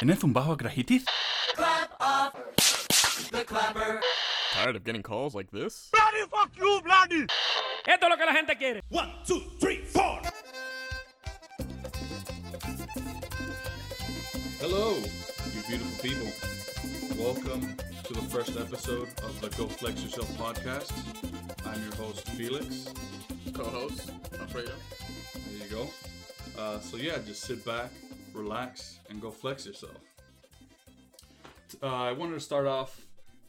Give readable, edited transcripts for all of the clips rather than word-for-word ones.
And then from Bajo Grajitis. Clap off the clapper. Tired of getting calls like this? Bloody fuck you, bloody! Esto es lo que la gente quiere. 1, 2, 3, 4. Hello, you beautiful people. Welcome to the first episode of the Go Flex Yourself podcast. I'm your host, Felix. Co-host, Alfredo. There you go. So just sit back, relax, and go flex yourself. I wanted to start off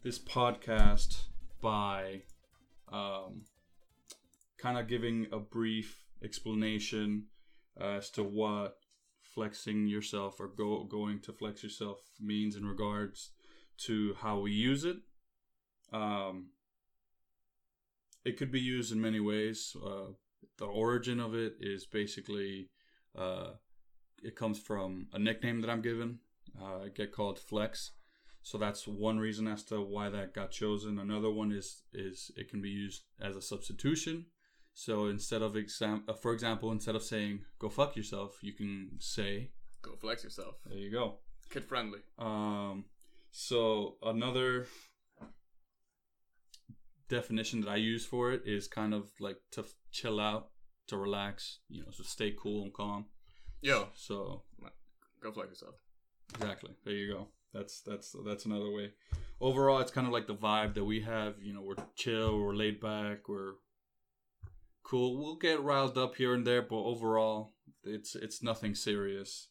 this podcast by kind of giving a brief explanation as to what flexing yourself or going to flex yourself means in regards to how we use it. It could be used in many ways. The origin of it is basically it comes from a nickname that I'm given. I get called Flex. So that's one reason as to why that got chosen. Another one is it can be used as a substitution. So instead of instead of saying go fuck yourself, you can say go flex yourself. There you go. Kid friendly. So another definition that I use for it is kind of like to chill out, to relax, you know, so stay cool and calm. Yo. So go flex yourself. Exactly. There you go. That's another way. Overall, it's kind of like the vibe that we have. You know, we're chill, we're laid back, we're cool. We'll get riled up here and there, but overall, it's nothing serious.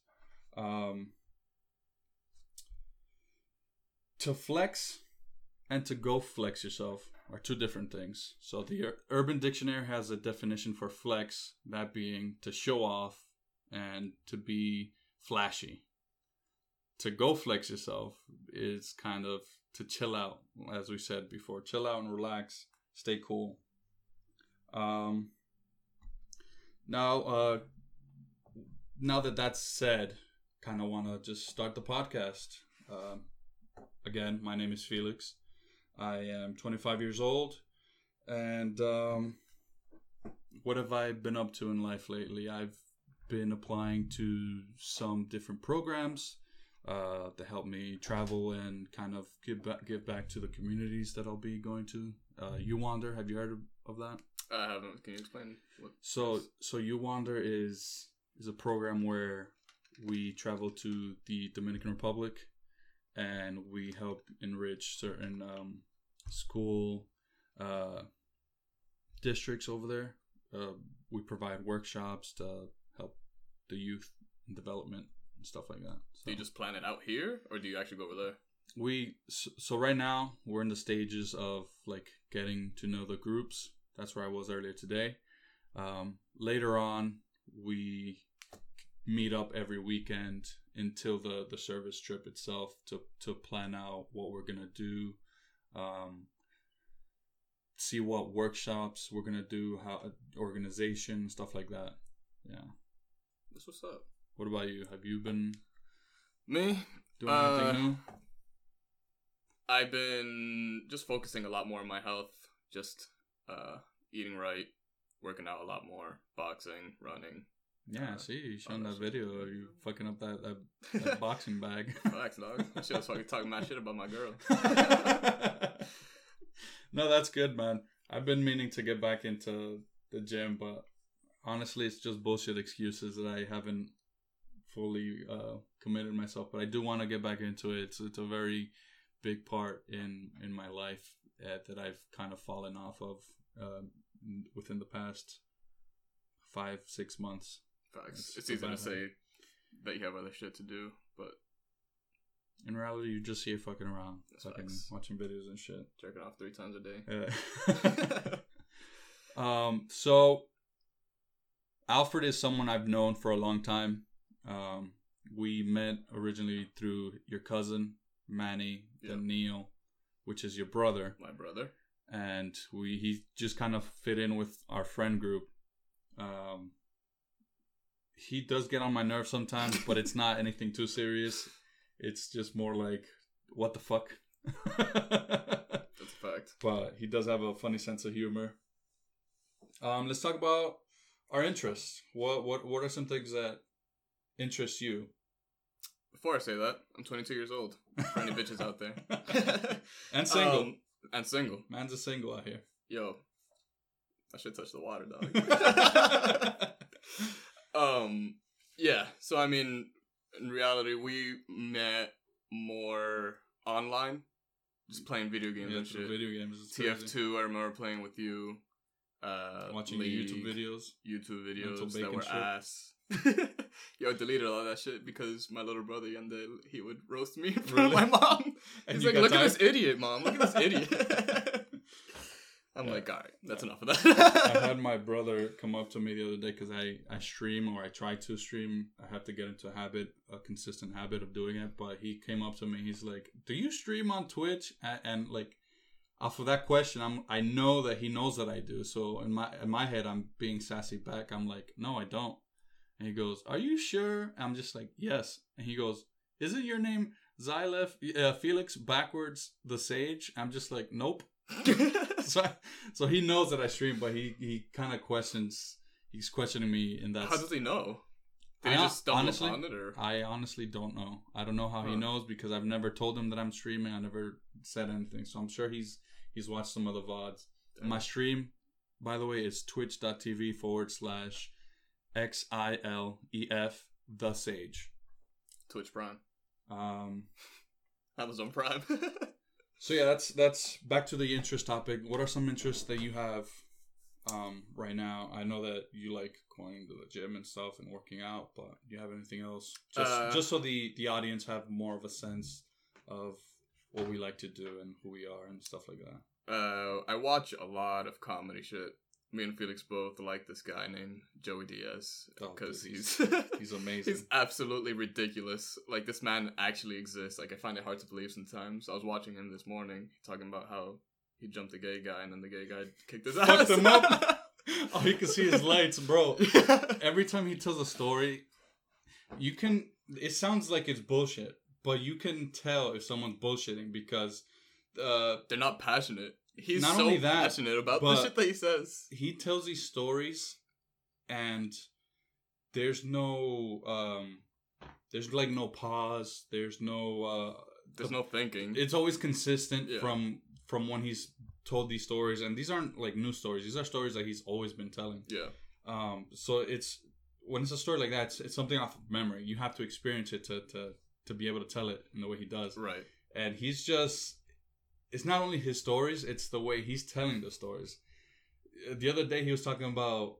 To flex and to go flex yourself are two different things. So the Urban Dictionary has a definition for flex, that being to show off and to be flashy. To go flex yourself is kind of to chill out, as we said before. Chill out and relax. Stay cool. Now that that's said, kind of want to just start the podcast. Again, my name is Felix. I am 25 years old. And what have I been up to in life lately? I've been applying to some different programs to help me travel and kind of give back to the communities that I'll be going to. YouWander, have you heard of that? I haven't. Can you explain? So YouWander is a program where we travel to the Dominican Republic and we help enrich certain school districts over there. We provide workshops to help the youth in development. Stuff like that. So, do you just plan it out here, or do you actually go over there? So right now we're in the stages of like getting to know the groups. That's where I was earlier today. Later on, we meet up every weekend until the service trip itself to plan out what we're gonna do, see what workshops we're gonna do, how organization stuff like that. Yeah, that's what's up. What about you? Have you been doing anything new? I've been just focusing a lot more on my health, just eating right, working out a lot more, boxing, running. Yeah, I see. You showing that video. Are you fucking up that boxing bag? Relax, dog. I was fucking talking mad shit about my girl. No, that's good, man. I've been meaning to get back into the gym, but honestly, it's just bullshit excuses that I haven't fully committed myself, but I do want to get back into it. It's a very big part in my life that I've kind of fallen off of within the past 5-6 months. Facts. It's easy to say that you have other shit to do, but in reality, you're just here fucking around, fucking watching videos and shit, jerking off 3 times a day. Yeah. So Alfred is someone I've known for a long time. We met originally through your cousin, Manny, then Neil, which is your brother. My brother. And he just kind of fit in with our friend group. He does get on my nerves sometimes, but it's not anything too serious. It's just more like, what the fuck? That's a fact. But he does have a funny sense of humor. Let's talk about our interests. What are some things that interest you? Before I say that, I'm 22 years old. For any bitches out there. And single. And single. Man's a single out here. Yo. I should touch the water, dog. Yeah. So, I mean, in reality, we met more online. Just playing video games and shit. Video games. TF2, crazy. I remember playing with you. Watching League, YouTube videos that were ass. Yo, I deleted all that shit because my little brother Yandel, he would roast me in front of my mom. And he's like, look at this idiot, mom. Look at this idiot. I'm like, all right, that's enough of that. I had my brother come up to me the other day because I stream, or I try to stream. I have to get into a consistent habit of doing it. But he came up to me. He's like, do you stream on Twitch? And like, off of that question, I know that he knows that I do. So in my head, I'm being sassy back. I'm like, no, I don't. And he goes, are you sure? I'm just like, yes. And he goes, isn't your name Xylef, Felix backwards the Sage? I'm just like, nope. So he knows that I stream, but he kind of questions. He's questioning me in that. How does he know? Did he just stumble upon it? Or? I honestly don't know. I don't know how he knows, because I've never told him that I'm streaming. I never said anything. So I'm sure he's watched some of the VODs. Damn. My stream, by the way, is twitch.tv/XILEF the Sage. Twitch Prime. Amazon Prime. So yeah, that's back to the interest topic. What are some interests that you have right now? I know that you like going to the gym and stuff and working out, but do you have anything else? Just so the audience have more of a sense of what we like to do and who we are and stuff like that. I watch a lot of comedy shit. Me and Felix both like this guy named Joey Diaz because he's amazing. He's absolutely ridiculous. Like, this man actually exists. Like, I find it hard to believe sometimes. I was watching him this morning talking about how he jumped a gay guy and then the gay guy kicked his ass. Fucked him up. Oh, you can see his lights, bro. Yeah. Every time he tells a story, it sounds like it's bullshit, but you can tell if someone's bullshitting because they're not passionate. He's not so passionate about the shit that he says. He tells these stories, and there's no, there's like no pause. There's no, no thinking. It's always consistent from when he's told these stories, and these aren't like new stories. These are stories that he's always been telling. Yeah. So when it's a story like that, it's something off of memory. You have to experience it to be able to tell it in the way he does. Right. And he's just. It's not only his stories, it's the way he's telling the stories. The other day, he was talking about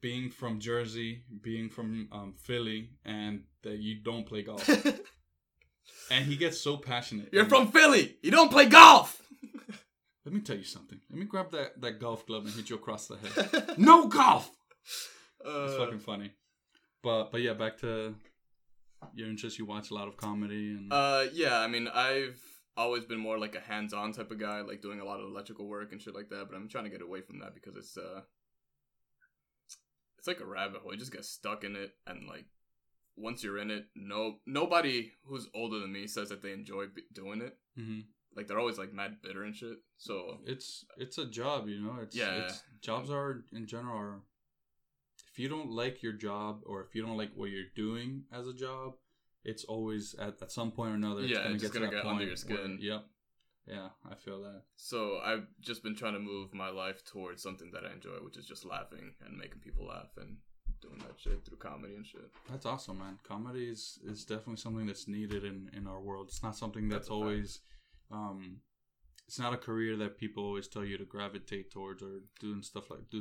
being from Jersey, being from Philly, and that you don't play golf. And he gets so passionate. You're from Philly! You don't play golf! Let me tell you something. Let me grab that golf club and hit you across the head. No golf! It's fucking funny. But yeah, back to your interest. You watch a lot of comedy. And... yeah, I mean, I've... always been more like a hands-on type of guy, like doing a lot of electrical work and shit like that, but I'm trying to get away from that because it's like a rabbit hole. You just get stuck in it, and like once you're in it, nobody who's older than me says that they enjoy doing it. Mm-hmm. Like, they're always like mad bitter and shit. So it's a job, you know. Jobs are in general are, if you don't like your job or if you don't like what you're doing as a job, it's always, at some point or another, it's going to get under your skin. Yep. Yeah, I feel that. So I've just been trying to move my life towards something that I enjoy, which is just laughing and making people laugh and doing that shit through comedy and shit. That's awesome, man. Comedy is definitely something that's needed in our world. It's not something that's always... it's not a career that people always tell you to gravitate towards or doing stuff like... do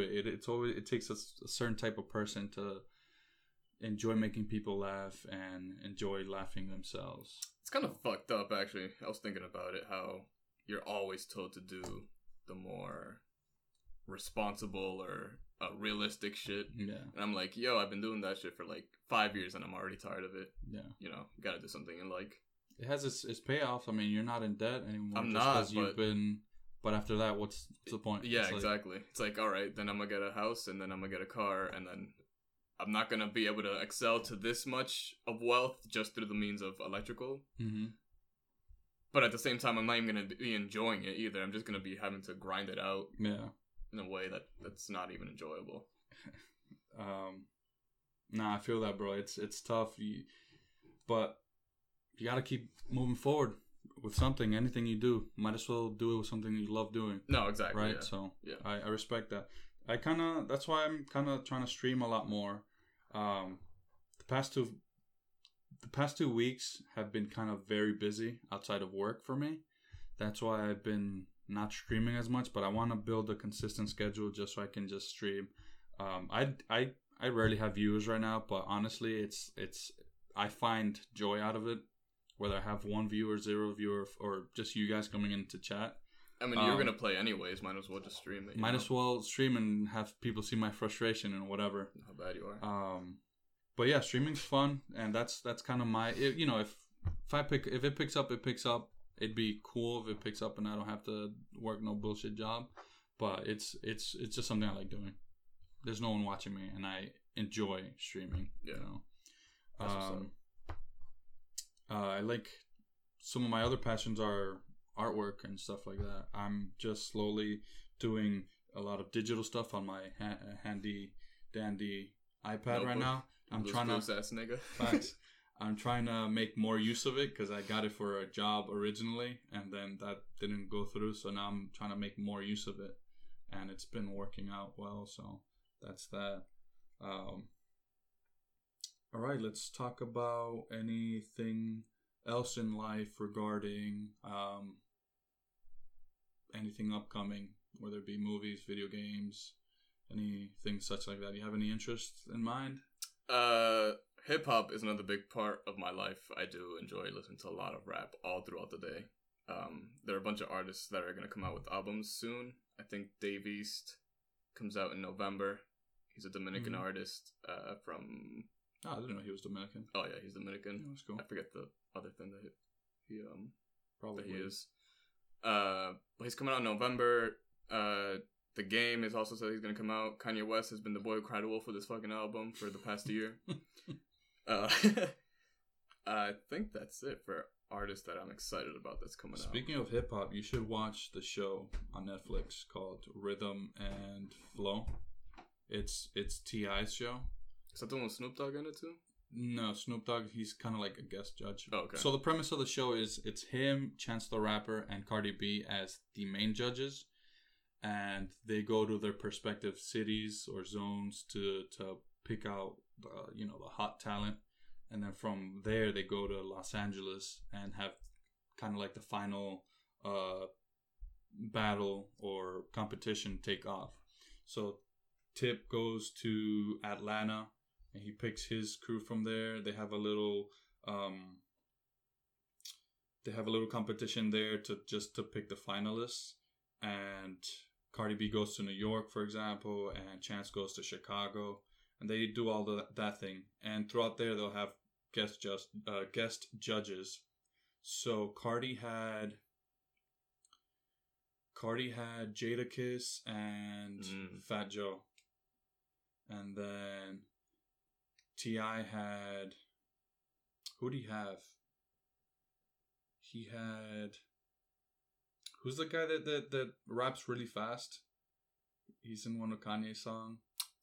it. It takes a certain type of person to... enjoy making people laugh and enjoy laughing themselves. It's kind of fucked up, actually. I was thinking about it, how you're always told to do the more responsible or realistic shit. Yeah. And I'm like, yo, I've been doing that shit for like 5 years and I'm already tired of it. Yeah. You know, you gotta do something. And like... it has its payoff. I mean, you're not in debt anymore. I'm not, but after that, what's the point? Yeah, exactly. It's like, all right, then I'm gonna get a house and then I'm gonna get a car and then... I'm not going to be able to excel to this much of wealth just through the means of electrical. Mm-hmm. But at the same time, I'm not even going to be enjoying it either. I'm just going to be having to grind it out in a way that's not even enjoyable. I feel that, bro. It's tough. But you got to keep moving forward with something. Anything you do, might as well do it with something you love doing. No, exactly. Right? Yeah. So yeah. I respect that. That's why I'm kind of trying to stream a lot more. The past two weeks have been kind of very busy outside of work for me. That's why I've been not streaming as much, but I want to build a consistent schedule just so I can just stream. I rarely have viewers right now, but honestly, it's I find joy out of it, whether I have one viewer, zero viewer, or just you guys coming into chat. I mean, you're going to play anyways. Might as well just stream it. As well stream and have people see my frustration and whatever. How bad you are. But yeah, streaming's fun, and that's kind of my... If it picks up, it picks up. It'd be cool if it picks up and I don't have to work no bullshit job. But it's just something I like doing. There's no one watching me, and I enjoy streaming. Yeah. You know? I like... Some of my other passions are... artwork and stuff like that. I'm just slowly doing a lot of digital stuff on my handy dandy iPad right now. I'm trying to make more use of it because I got it for a job originally, and then that didn't go through. So now I'm trying to make more use of it, and it's been working out well. So that's that. All right, let's talk about anything else in life regarding anything upcoming, whether it be movies, video games, anything such like that. Do you have any interests in mind? Hip-hop is another big part of my life. I do enjoy listening to a lot of rap all throughout the day. There are a bunch of artists that are going to come out with albums soon. I think Dave East comes out in November. He's a Dominican artist from... Oh, I didn't know he was Dominican. Oh, yeah, he's Dominican. That's cool. I forget the other thing that he is. He's coming out in November. The Game is also said he's going to come out. Kanye West has been the boy who cried wolf with his fucking album for the past year. I think that's it for artists that I'm excited about that's coming out. Speaking of hip-hop, you should watch the show on Netflix called Rhythm and Flow. It's T.I.'s show. Is that the one with Snoop Dogg in it too? No, Snoop Dogg, he's kind of like a guest judge. Oh, okay. So the premise of the show is it's him, Chance the Rapper, and Cardi B as the main judges. And they go to their prospective cities or zones to pick out the hot talent. And then from there, they go to Los Angeles and have kind of like the final battle or competition take off. So Tip goes to Atlanta. And he picks his crew from there. They have a little, competition there to pick the finalists. And Cardi B goes to New York, for example, and Chance goes to Chicago, and they do all that thing. And throughout there, they'll have guest judges. So Cardi had Jadakiss and Fat Joe, and then. T.I. had... Who did he have? He had... Who's the guy that raps really fast? He's in one of Kanye's songs.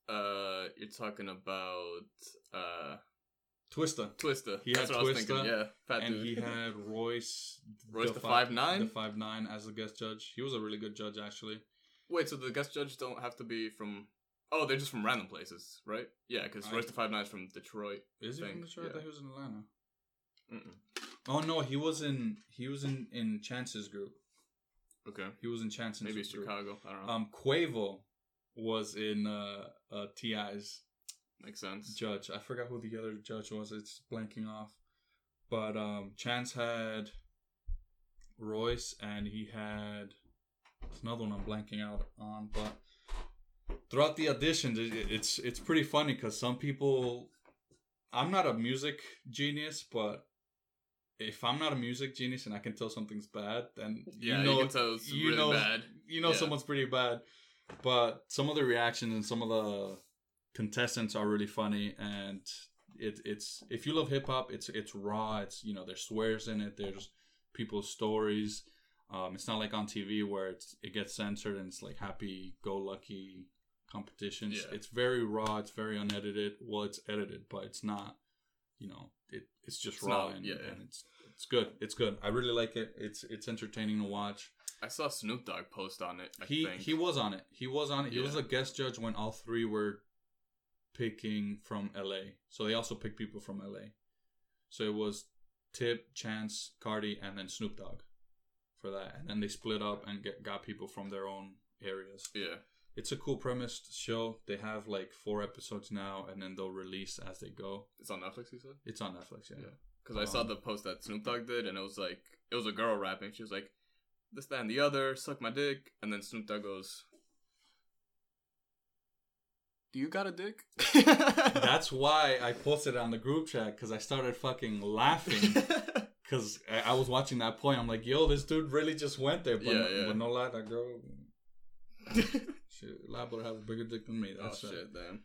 You're talking about... Twista. He had Twista. I was thinking, yeah. He had Royce the 5'9"? The 5'9" as a guest judge. He was a really good judge, actually. Wait, so the guest judges don't have to be from... Oh, they're just from random places, right? Yeah, because Royce da 5'9" is from Detroit. Is he from Detroit? Yeah. I thought he was in Atlanta. Oh no, he was in Chance's group. Okay, he was in Chance's group. Maybe it's Chicago. I don't know. Quavo was in T.I.'s. Makes sense. Judge, I forgot who the other judge was. It's blanking off. But Chance had Royce, and he had another one. I'm blanking out on, but. Throughout the auditions, it's pretty funny because some people... I'm not a music genius, but if I'm not a music genius and I can tell something's bad, then you can tell it's really bad. Someone's pretty bad. But some of the reactions and some of the contestants are really funny. And it's if you love hip-hop, it's raw. It's there's swears in it. There's people's stories. It's not like on TV where it gets censored and it's like happy-go-lucky... competitions. Yeah. It's very raw, it's very unedited. Well, it's edited, but it's not you know, it's just raw and it's good. It's good. I really like it. It's entertaining to watch. I saw Snoop Dogg post on it. I think he was on it. He was on it. He was a guest judge when all three were picking from LA. So they also picked people from LA. So it was Tip, Chance, Cardi, and then Snoop Dogg for that. And then they split up and got people from their own areas. Yeah. It's a cool premise show. They have like 4 episodes now, and then they'll release as they go. It's on Netflix, you said? It's on Netflix, yeah. Because I saw the post that Snoop Dogg did, and it was a girl rapping. She was like, this, that, and the other, suck my dick. And then Snoop Dogg goes, do you got a dick? That's why I posted it on the group chat, because I started fucking laughing. Because I was watching that point. I'm like, yo, this dude really just went there. But, but no lie, that girl... Shit, liable to have a bigger dick than me. That's shit, damn.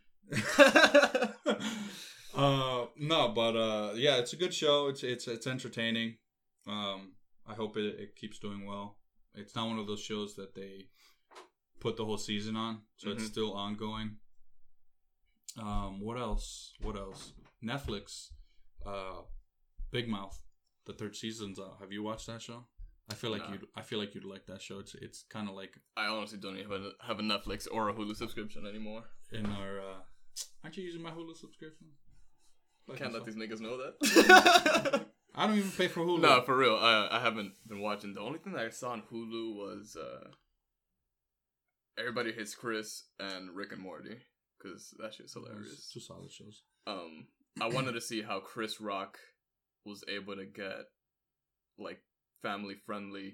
No, but it's a good show. It's entertaining. I hope it keeps doing well. It's not one of those shows that they put the whole season on, so it's still ongoing. What else? Netflix, Big Mouth, the 3rd season's out. Have you watched that show? I feel like you'd like that show. It's kind of like... I honestly don't even have a Netflix or a Hulu subscription anymore. Aren't you using my Hulu subscription? Like can't let these niggas know that. I don't even pay for Hulu. No, for real. I haven't been watching. The only thing that I saw on Hulu was... Everybody Hates Chris and Rick and Morty. Because that shit's hilarious. It's 2 solid shows. I wanted to see how Chris Rock was able to get... like... family-friendly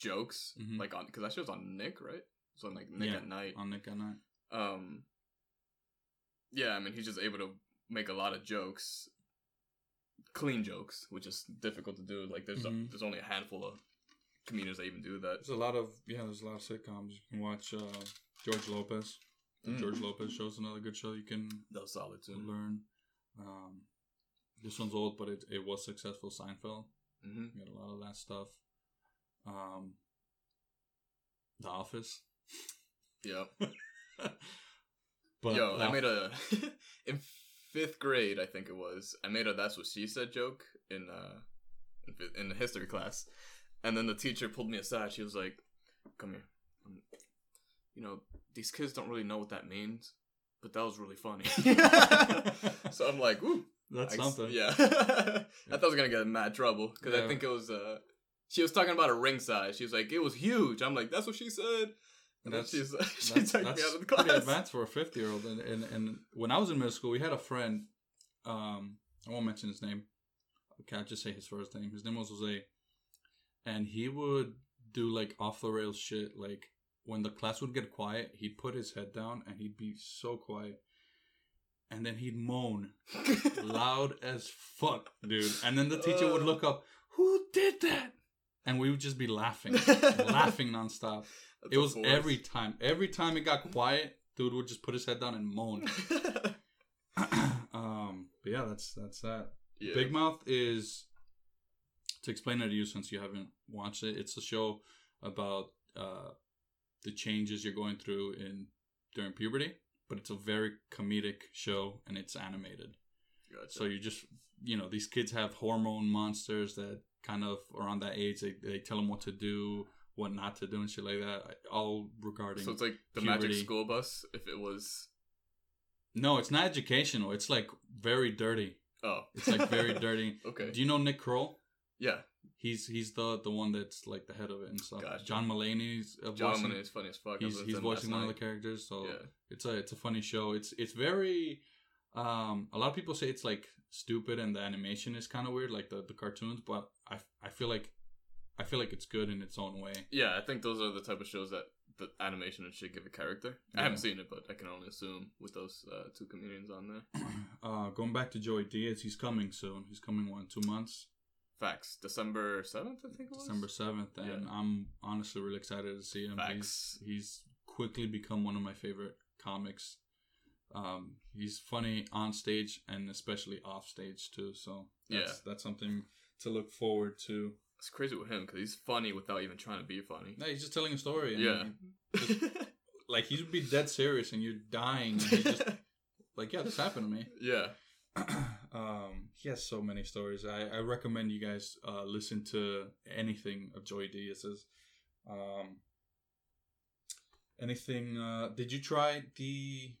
jokes, like on, because that show's on Nick, right? So like Nick at Night. On Nick at Night. I mean, he's just able to make a lot of jokes, clean jokes, which is difficult to do. Like there's only a handful of comedians that even do that. There's a lot of sitcoms you can watch. George Lopez. George Lopez show's another good show you can. That's solid too. Learn. This one's old, but it was successful. Seinfeld. Got a lot of that stuff. The Office. Yeah. But yo, I made a... in 5th grade, I think it was, I made a That's What She Said joke in the history class. And then the teacher pulled me aside. She was like, come here. You know, these kids don't really know what that means, but that was really funny. So I'm like, ooh. That's something. Yeah. I thought I was going to get in mad trouble. Because I think it was... she was talking about a ring size. She was like, it was huge. I'm like, that's what she said. And then she took me out of the class. Pretty advanced for a 50-year-old. And when I was in middle school, we had a friend. I won't mention his name. Okay, I'll just say his first name. His name was Jose. And he would do like off-the-rails shit. Like when the class would get quiet, he'd put his head down and he'd be so quiet. And then he'd moan loud as fuck, dude. And then the teacher would look up, who did that? And we would just be laughing, laughing nonstop. That's it was force. Every time. Every time it got quiet, dude would just put his head down and moan. But yeah, that's that. Yeah. Big Mouth is, to explain it to you since you haven't watched it, it's a show about the changes you're going through during puberty. But it's a very comedic show, and it's animated. Gotcha. So you just, you know, these kids have hormone monsters that kind of are on that age. They tell them what to do, what not to do, and shit like that. All regarding So it's like the puberty. Magic School Bus, if it was... No, it's not educational. It's like very dirty. Oh. It's like very dirty. Okay. Do you know Nick Kroll? Yeah. He's the one that's like the head of it and stuff. Gotcha. John Mulaney's John Mulaney's funny as fuck. He's voicing one of the characters, so it's a funny show. It's very a lot of people say it's like stupid and the animation is kind of weird, like the cartoons, but I feel like it's good in its own way. Yeah, I think those are the type of shows that the animation and shit give a character. Yeah. I haven't seen it, but I can only assume with those 2 comedians on there. Going back to Joey Diaz, he's coming soon. He's coming 2 months. Facts. December 7th, I think it was. December 7th, and I'm honestly really excited to see him. Facts. He's quickly become one of my favorite comics. He's funny on stage and especially off stage too, so that's something to look forward to. It's crazy with him because he's funny without even trying to be funny. No, he's just telling a story. And just, like, he'd be dead serious and you're dying. And he's just like, this happened to me. Yeah. He has so many stories. I recommend you guys listen to anything of Joey Diaz's. Anything? Did you try the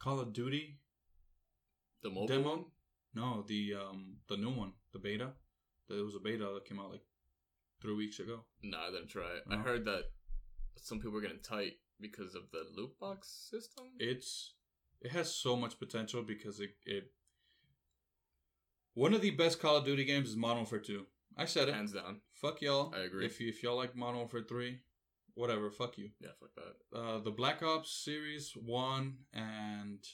Call of Duty? The mobile demo? No, the new one, the beta. It was a beta that came out like 3 weeks ago. No, I didn't try it. No. I heard that some people are getting tight because of the loot box system. It has so much potential because it one of the best Call of Duty games is Modern Warfare 2. I said it. Hands down. Fuck y'all. I agree. If y'all like Modern Warfare 3, whatever, fuck you. Yeah, fuck that. The Black Ops series 1 and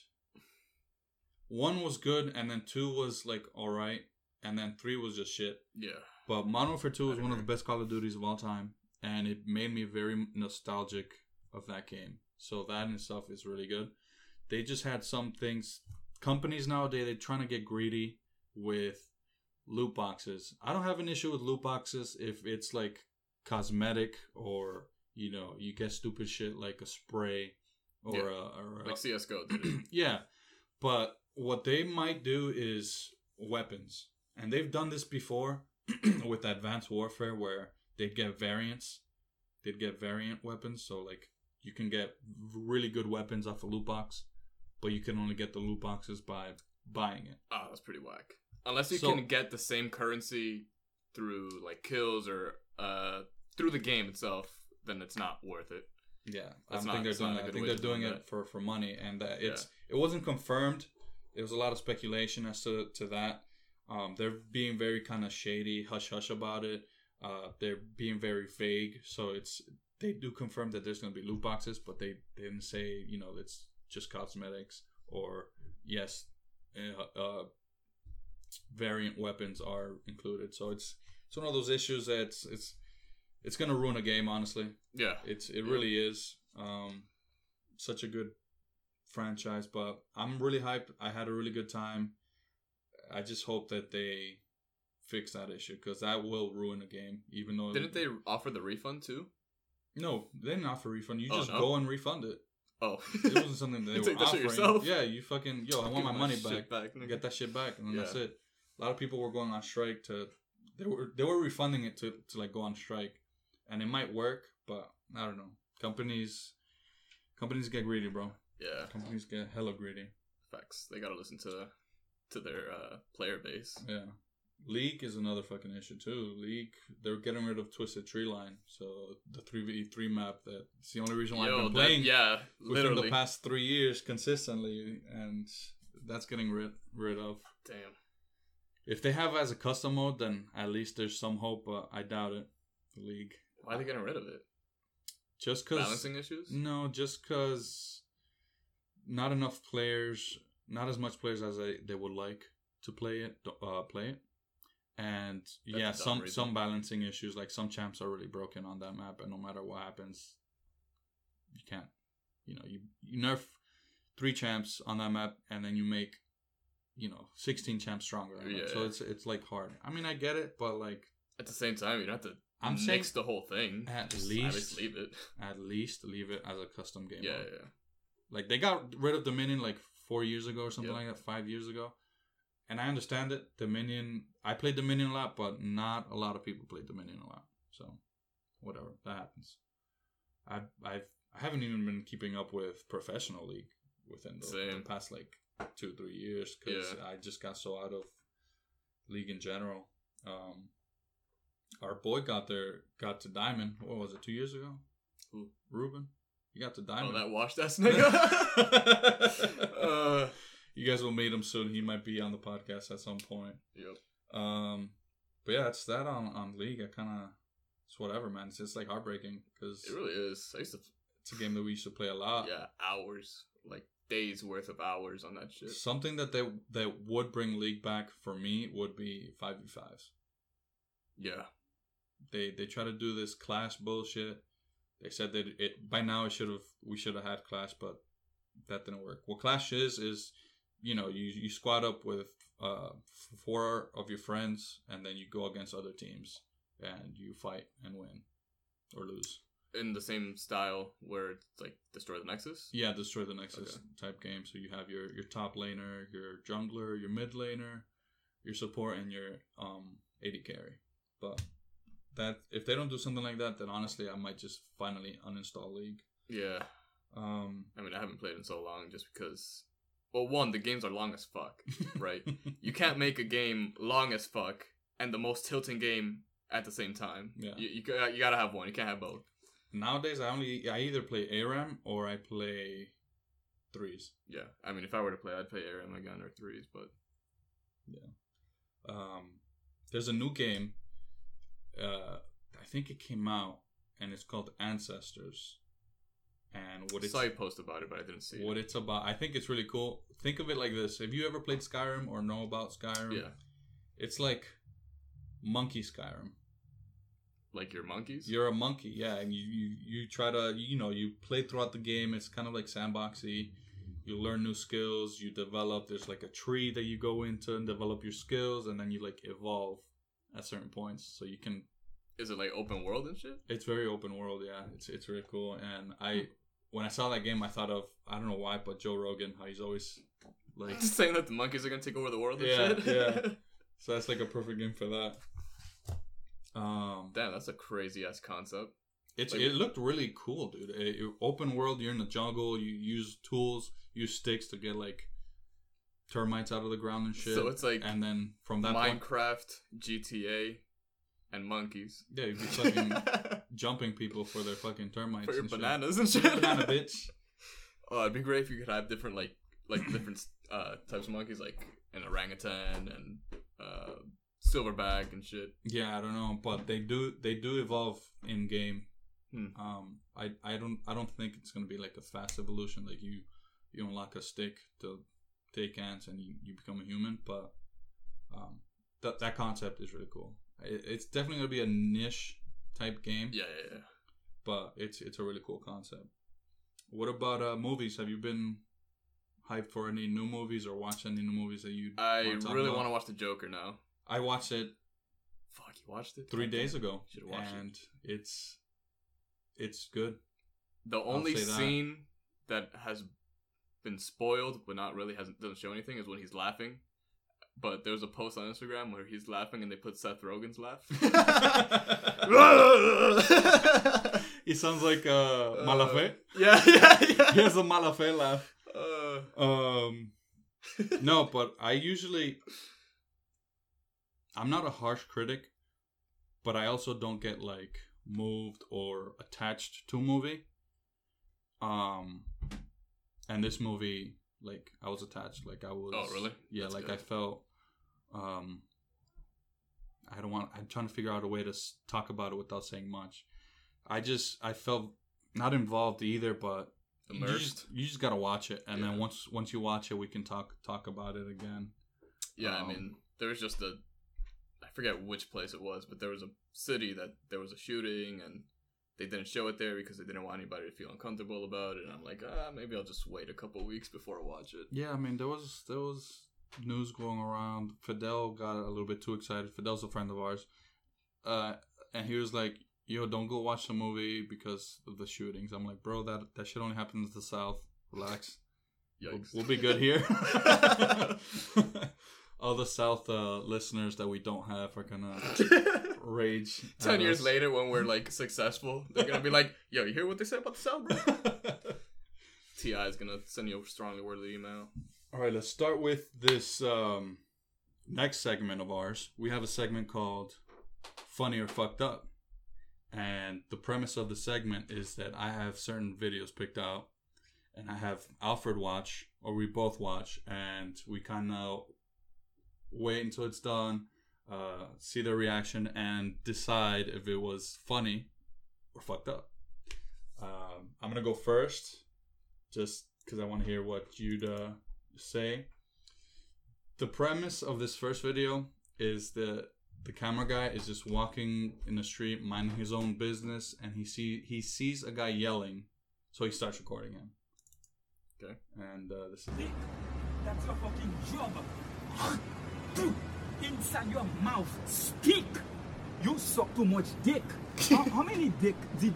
1 was good, and then 2 was like alright, and then 3 was just shit. Yeah. But Modern Warfare 2 was one of the best Call of Duties of all time, and it made me very nostalgic of that game. So that and stuff is really good. They just had some things. Companies nowadays, they're trying to get greedy with loot boxes. I don't have an issue with loot boxes if it's like cosmetic or, you know, you get stupid shit like a spray or like CSGO did it. Yeah. But what they might do is weapons. And they've done this before with Advanced Warfare where they'd get variants. They'd get variant weapons. So, like, you can get really good weapons off a loot box, but you can only get the loot boxes by buying it. Oh, that's pretty whack. Unless you can get the same currency through, like, kills or through the game itself, then it's not worth it. Yeah. I think they're doing it for money. And that it wasn't confirmed. There was a lot of speculation as to that. They're being very kind of shady, hush-hush about it. They're being very vague. So they do confirm that there's going to be loot boxes, but they didn't say, you know, it's just cosmetics or, yes, variant weapons are included. So it's one of those issues that it's going to ruin a game, honestly. Yeah. It really is. Such a good franchise, but I'm really hyped. I had a really good time. I just hope that they fix that issue because that will ruin a game. Even though didn't they offer the refund too? No, they didn't offer a refund. Go and refund it. Oh, it wasn't something that they were offering. Yourself? Yeah, you fucking I want my money back. Get that shit back, and then that's it. A lot of people were going on strike. They were refunding it to like go on strike, and it might work, but I don't know. Companies get greedy, bro. Yeah, companies get hella greedy. Facts. They gotta listen to their player base. Yeah. League is another fucking issue too. League, they're getting rid of Twisted Tree Line, so the 3v3 map. That's the only reason why I've been playing. Yeah, literally within the past 3 years consistently, and that's getting rid of. Damn. If they have as a custom mode, then at least there's some hope. But I doubt it. League. Why are they getting rid of it? Just cause balancing issues? No, just cause not enough players, not as much players as they would like to play it. And that's some balancing issues, like some champs are really broken on that map, and no matter what happens, you can't, you nerf 3 champs on that map, and then you make, 16 champs stronger. Yeah, so it's like hard. I mean, I get it, but like at the same time, you don't have to mix the whole thing. At least leave it. At least leave it as a custom game. Yeah, mode. Yeah. Like they got rid of Dominion like 4 years ago or something like that, 5 years ago. And I understand it. Dominion, I played Dominion a lot, but not a lot of people played Dominion a lot. So, whatever, that happens. I haven't even been keeping up with Professional League within the past, 2-3 years. Because I just got so out of League in general. Our boy got to Diamond, what was it, 2 years ago? Who? Ruben. He got to Diamond. Oh, that washed ass nigga? You guys will meet him soon. He might be on the podcast at some point. Yep. But yeah, it's that on League. It's whatever, man. It's just like heartbreaking because it really is. It's a game that we used to play a lot. Yeah, hours, like days worth of hours on that shit. Something that they would bring League back for me would be 5v5s. Yeah. They try to do this Clash bullshit. They said that we should have had Clash, but that didn't work. What Clash is. You squad up with 4 of your friends, and then you go against other teams, and you fight and win or lose. in the same style where it's like Destroy the Nexus? Yeah, Destroy the Nexus type game. So you have your top laner, your jungler, your mid laner, your support, and your AD carry. But that if they don't do something like that, then honestly, I might just finally uninstall League. Yeah. I mean, I haven't played in so long just because... Well, one, the games are long as fuck, right? You can't make a game long as fuck and the most tilting game at the same time. Yeah. You gotta have one. You can't have both. Nowadays, I either play ARAM or I play threes. Yeah. I mean, if I were to play, I'd play ARAM again or threes, but... Yeah. There's a new game. I think it came out, and it's called Ancestors. And what it's... I saw you post about it, but I didn't see what it's about. I think it's really cool. Think of it like this. Have you ever played Skyrim or know about Skyrim? Yeah. It's like Monkey Skyrim. Like you're monkeys? You're a monkey, yeah. And you try to, you know, you play throughout the game. It's kind of like sandboxy. You learn new skills. You develop. There's like a tree that you go into and develop your skills. And then you like evolve at certain points. So you can... Is it like open world and shit? It's very open world, yeah. It's really cool. And when I saw that game, I thought of, I don't know why, but Joe Rogan, how he's always like... saying that the monkeys are going to take over the world and shit? Yeah. So that's like a perfect game for that. Damn, that's a crazy-ass concept. It looked really cool, dude. Open world, you're in the jungle, you use tools, use sticks to get like termites out of the ground and shit. So it's like, and then from that Minecraft, GTA, and monkeys. Yeah, you'd be fucking jumping people for their fucking termites. For your and bananas shit. And shit. You're a banana bitch. Oh, it'd be great if you could have different different types of monkeys, like an orangutan and silverback and shit. Yeah, I don't know, but they do evolve in game. I don't think it's gonna be like a fast evolution. Like you unlock a stick to take ants and you become a human. But that concept is really cool. It's definitely gonna be a niche type game. Yeah. But it's a really cool concept. What about movies? Have you been hyped for any new movies or watched any new movies that you? I really want to watch The Joker now. I watched it. Fuck, you watched it 3 days ago. You should watch it. And it's good. The only scene that has been spoiled, but not really doesn't show anything, is when he's laughing. But there's a post on Instagram where he's laughing and they put Seth Rogen's laugh. He sounds like Malafé. Yeah. He has a Malafé laugh. No, but I'm not a harsh critic, but I also don't get like moved or attached to a movie. And this movie, like I was attached. Like I was. Oh really? Yeah. That's like good. I felt. I'm trying to figure out a way to talk about it without saying much. I felt not involved either, but immersed. You just gotta watch it, and then once you watch it, we can talk about it again. Yeah, I mean, there was just I forget which place it was, but there was a city that there was a shooting and they didn't show it there because they didn't want anybody to feel uncomfortable about it. And I'm like, maybe I'll just wait a couple of weeks before I watch it. Yeah, I mean, there was news going around. Fidel got a little bit too excited. Fidel's a friend of ours. And he was like, yo, don't go watch the movie because of the shootings. I'm like, bro, that shit only happens in the South. Relax. Yikes. We'll be good here. All the South listeners that we don't have are gonna rage. 10 years later, when we're like successful, they're gonna be like, "Yo, you hear what they said about the South, bro?" T.I. is gonna send you a strongly worded email. All right, let's start with this next segment of ours. We have a segment called "Funny or Fucked Up," and the premise of the segment is that I have certain videos picked out, and I have Alfred watch, or we both watch, and we kind of wait until it's done, see their reaction, and decide if it was funny or fucked up. I'm going to go first, just because I want to hear what you'd say. The premise of this first video is that the camera guy is just walking in the street, minding his own business, and he sees a guy yelling, so he starts recording him. Okay. And this is... That's your fucking job! Inside your mouth, speak! You suck too much dick. How many dick did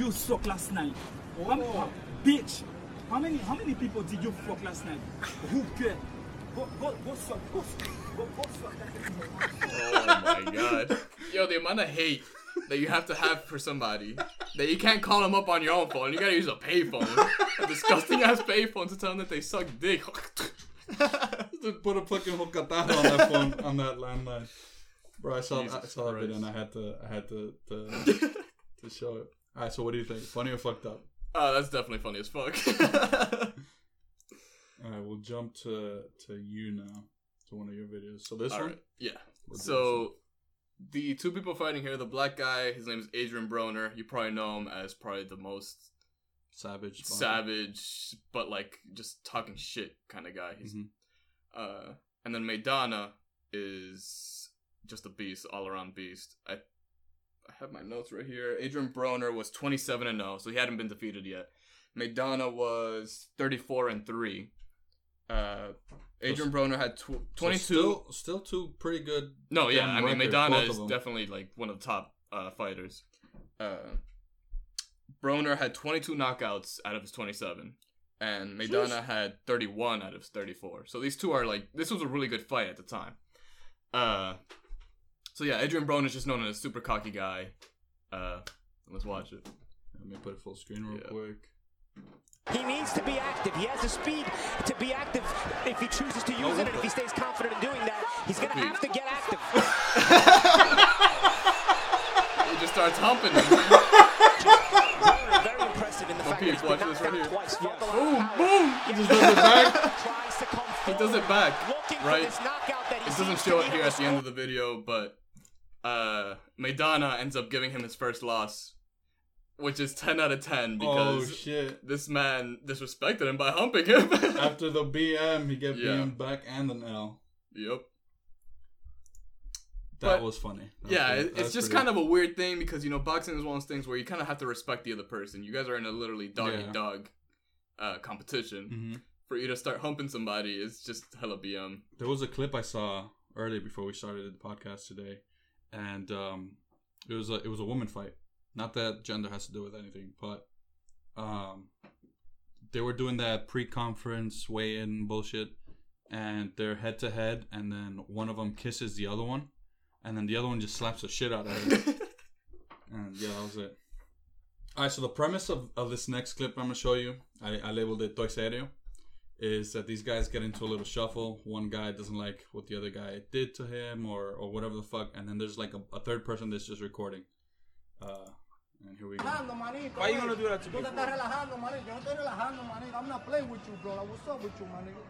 you suck last night? Oh. Bitch. How many people did you fuck last night? Who cares? Go suck. Oh my god. Yo, the amount of hate that you have to have for somebody that you can't call them up on your own phone. You gotta use a payphone. A disgusting ass payphone to tell them that they suck dick. Put a fucking hocatazo on that phone, on that landline. Bro, I saw that video and I had to show it. Alright, so what do you think? Funny or fucked up? Oh, that's definitely funny as fuck. Alright, we'll jump to you now, to one of your videos. So this one? Yeah. So the two people fighting here, the black guy, his name is Adrien Broner. You probably know him as probably the most savage, but like just talking shit kind of guy. He's, and then Maidana is just a beast, all around beast. I have my notes right here. Adrien Broner was 27-0, so he hadn't been defeated yet. Maidana was 34-3. Adrien Broner had 22. Still two pretty good. No, yeah, I mean Maidana is definitely like one of the top fighters. Broner had 22 knockouts out of his 27, and Maidana had 31 out of his 34. So these two are like, this was a really good fight at the time. So yeah, Adrien Broner is just known as a super cocky guy. Let's watch it. Let me put it full screen real quick. He needs to be active. He has the speed to be active if he chooses to use it, and if he stays confident in doing that, he's going to have to get active. He just starts humping him. Very impressive in the fact that he's watching this right here. Boom! He just does it back. He does it back, right? It doesn't show it here at the end of the video, but Maidana ends up giving him his first loss, which is 10 out of 10 because this man disrespected him by humping him. After the BM, he got BM back and an L. Yep. That was funny. It's just kind of a weird thing because, you know, boxing is one of those things where you kind of have to respect the other person. You guys are in a literally dog-eat-dog competition. Mm-hmm. For you to start humping somebody is just hella BM. There was a clip I saw earlier before we started the podcast today, and it was a woman fight. Not that gender has to do with anything, but they were doing that pre-conference weigh-in bullshit, and they're head-to-head, and then one of them kisses the other one, and then the other one just slaps the shit out of it. And yeah, that was it. All right, so the premise of this next clip I'm going to show you, I labeled it Toy Serio, is that these guys get into a little shuffle. One guy doesn't like what the other guy did to him or whatever the fuck, and then there's like a third person that's just recording. And here we go. Why are you gonna do that to me? I'm not playing with you, bro. What's up with you, my nigga?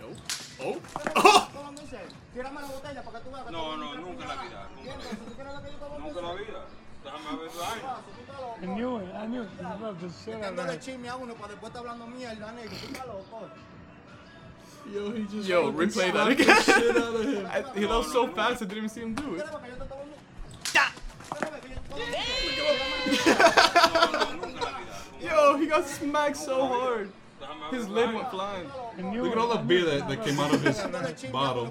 No. Oh! No, nunca la vida. I knew it. Yo, replay that again. Shit out of him. He lost so fast I didn't even see him do it. Yo, he got smacked so hard. His lid went flying. Look at all the beer that came out of his bottle.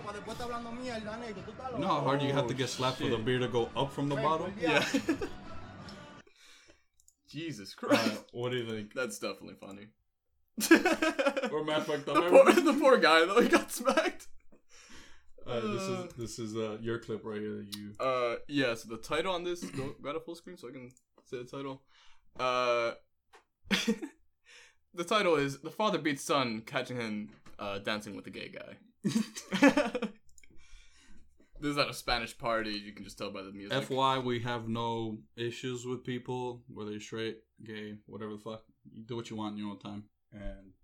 You know how hard you have to get slapped for the beer to go up from the bottle? Yeah. Jesus Christ. What do you think? That's definitely funny. Or Matt fucked up. The poor guy though, he got smacked. This is your clip right here that you. So the title on this got a full screen so I can say the title. The title is The Father Beats Son, Catching Him Dancing with a Gay Guy. This is at a Spanish party. You can just tell by the music. FY, we have no issues with people, whether you're straight, gay, whatever the fuck. You do what you want in your own time. And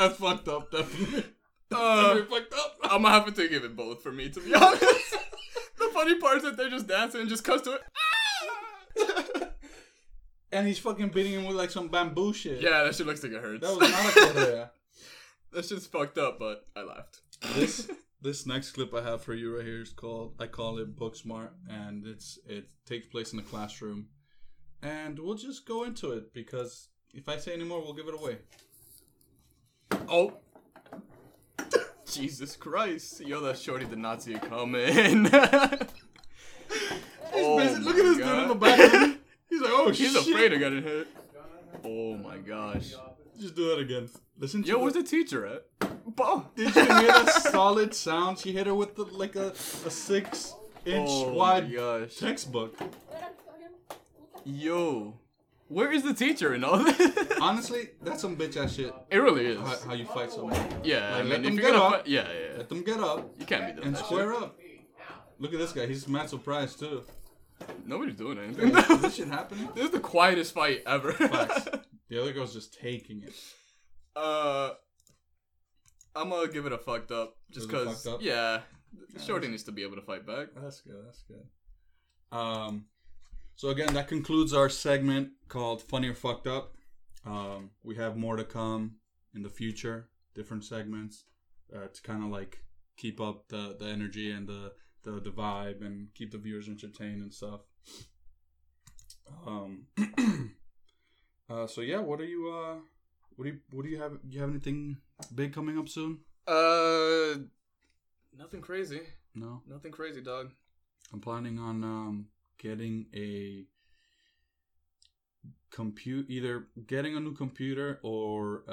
That's fucked up, definitely. That's fucked up. I'm gonna have to give it both for me, to be honest. The funny part is that they're just dancing and just cuss to it. And he's fucking beating him with like some bamboo shit. Yeah, that shit looks like it hurts. That was not a photo. That shit's fucked up, but I laughed. This next clip I have for you right here is called, I call it Booksmart, and it takes place in the classroom. And we'll just go into it, because if I say any more, we'll give it away. Oh. Jesus Christ. Yo, that shorty did not see it coming. Look at this dude in the back. He's like, oh, shit. He's afraid of getting hit. Oh, my gosh. Just do that again. Listen to Yo, where's the teacher at? Boom. Did you hear that solid sound? She hit her with a 6-inch wide textbook. Yo, where is the teacher in all this? Honestly, that's some bitch ass shit. It really is. How you fight someone. Yeah, like, I mean, let them get up. Let them get up. You can't be doing that shit. And square up. Look at this guy. He's mad surprised, too. Nobody's doing anything. Yeah, is this shit happening? This is the quietest fight ever. Facts. The other girl's just taking it. I'm gonna give it a fucked up. Just because, yeah. Shorty needs to be able to fight back. That's good. So again, that concludes our segment called Funny or Fucked Up. We have more to come in the future, different segments, to kind of like keep up the energy and the vibe and keep the viewers entertained and stuff. So yeah, what do you have? Do you have anything big coming up soon? Nothing crazy. No. Nothing crazy, dog. I'm planning on getting a new computer or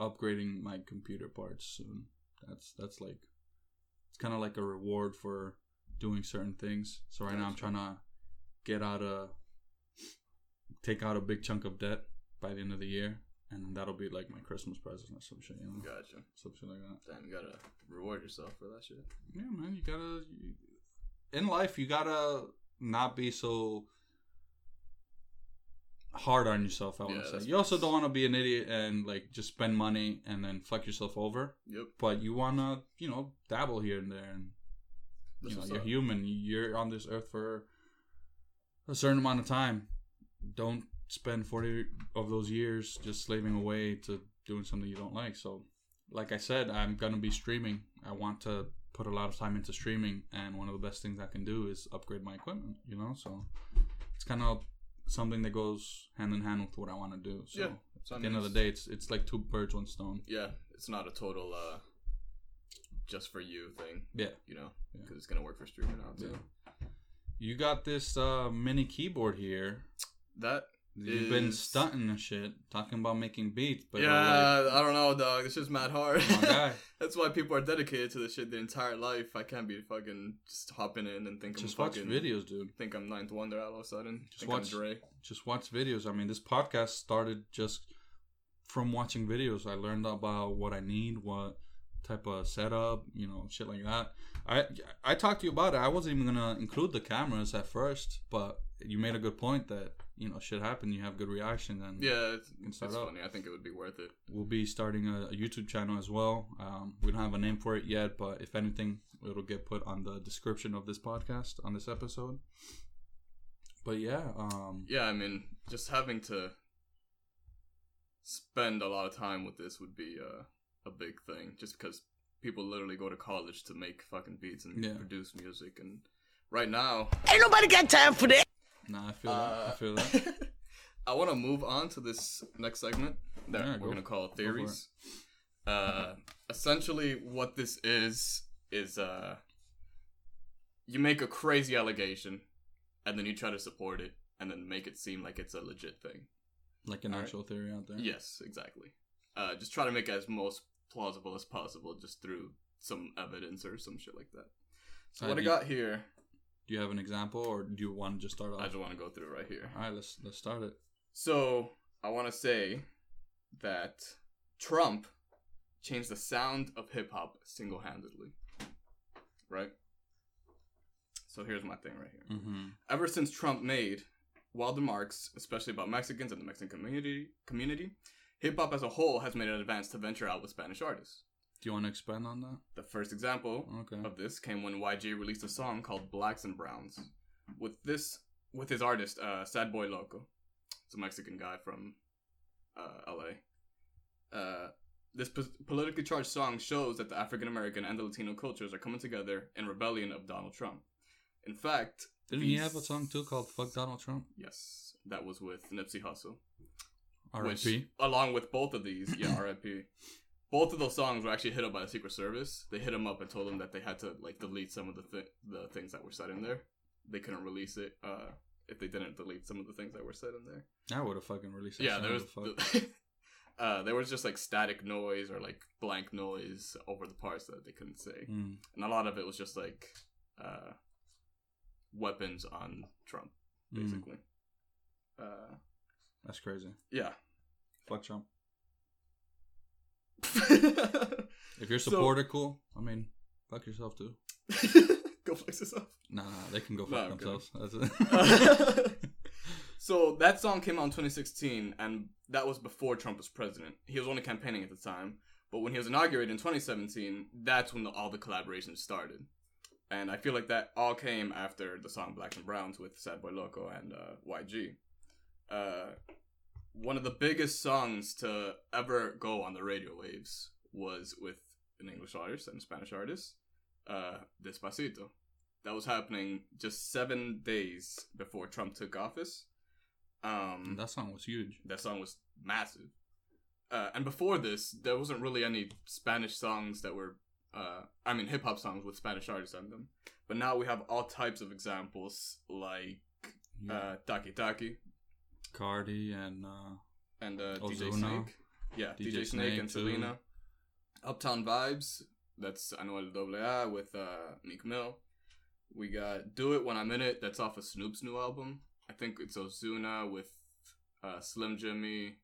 upgrading my computer parts soon. That's like, it's kind of like a reward for doing certain things. So right now I'm trying to take out a big chunk of debt by the end of the year, and that'll be like my Christmas present or some shit, you know? Gotcha. Something like that. Damn, you gotta reward yourself for that shit. Yeah, man, in life, you gotta not be so hard on yourself, I want to say. You also don't want to be an idiot and, like, just spend money and then fuck yourself over. Yep. But you want to, dabble here and there. And, you're human. You're on this earth for a certain amount of time. Don't spend 40 of those years just slaving away to doing something you don't like. So, like I said, I'm going to be streaming. I want to put a lot of time into streaming, and one of the best things I can do is upgrade my equipment, so it's kind of something that goes hand in hand with what I want to do. So at the end of the day, it's like two birds, one stone. Yeah, it's not a total just for you thing. Yeah, because it's gonna work for streaming now too. Yeah. You got this mini keyboard here that you've been stunting and shit, talking about making beats, but I don't know, dog. This is mad hard. That's why people are dedicated to this shit their entire life. I can't be fucking just hopping in and think just I'm fucking... Just watch videos, dude. Think I'm Ninth Wonder all of a sudden. Just watch videos. I mean, this podcast started just from watching videos. I learned about what I need, what type of setup, shit like that. I talked to you about it. I wasn't even going to include the cameras at first, but you made a good point that shit happen. You have good reaction, and it's funny. I think it would be worth it. We'll be starting a YouTube channel as well. We don't have a name for it yet, but if anything, it'll get put on the description of this podcast on this episode. But I mean, just having to spend a lot of time with this would be a big thing, just because people literally go to college to make fucking beats and produce music, and right now ain't nobody got time for that. Nah, I feel that. I want to move on to this next segment that we're going to call Theories. Essentially, what this is you make a crazy allegation, and then you try to support it, and then make it seem like it's a legit thing. Like an actual theory out there? Yes, exactly. Just try to make it as most plausible as possible, just through some evidence or some shit like that. So what I got here... Do you have an example, or do you want to just start off? I just want to go through right here. All right, let's start it. So, I want to say that Trump changed the sound of hip-hop single-handedly, right? So, here's my thing right here. Mm-hmm. Ever since Trump made wild remarks, especially about Mexicans and the Mexican community, hip-hop as a whole has made an advance to venture out with Spanish artists. Do you want to expand on that? The first example of this came when YG released a song called Blacks and Browns with his artist, Sad Boy Loco. It's a Mexican guy from LA. This politically charged song shows that the African-American and the Latino cultures are coming together in rebellion of Donald Trump. In fact... Didn't he have a song too called Fuck Donald Trump? Yes. That was with Nipsey Hussle. R.I.P. Along with both of these. Yeah, R.I.P. Both of those songs were actually hit up by the Secret Service. They hit them up and told them that they had to delete some of the things that were said in there. They couldn't release it if they didn't delete some of the things that were said in there. I would have fucking released it. Yeah, there was just static noise or blank noise over the parts that they couldn't say. Mm. And a lot of it was just weapons on Trump, basically. That's crazy. Yeah. Fuck Trump. If you're a supporter, cool. I mean, fuck yourself too. Go flex yourself. Nah, they can go fuck themselves. That's it. So that song came out in 2016, and that was before Trump was president. He was only campaigning at the time, but when he was inaugurated in 2017, that's when all the collaborations started. And I feel like that all came after the song Blacks and Browns with Sad Boy Loco and YG. One of the biggest songs to ever go on the radio waves was with an English artist and a Spanish artist, Despacito. That was happening just 7 days before Trump took office. That song was huge. That song was massive. And before this, there wasn't really any Spanish songs that were, hip-hop songs with Spanish artists on them. But now we have all types of examples, Taki Taki. Cardi and DJ Snake. Yeah, DJ Snake and too. Selena. Uptown Vibes, that's Anuel AA with Meek Mill. We got Do It When I'm In It, that's off of Snoop's new album. I think it's Ozuna with Slim Jimmy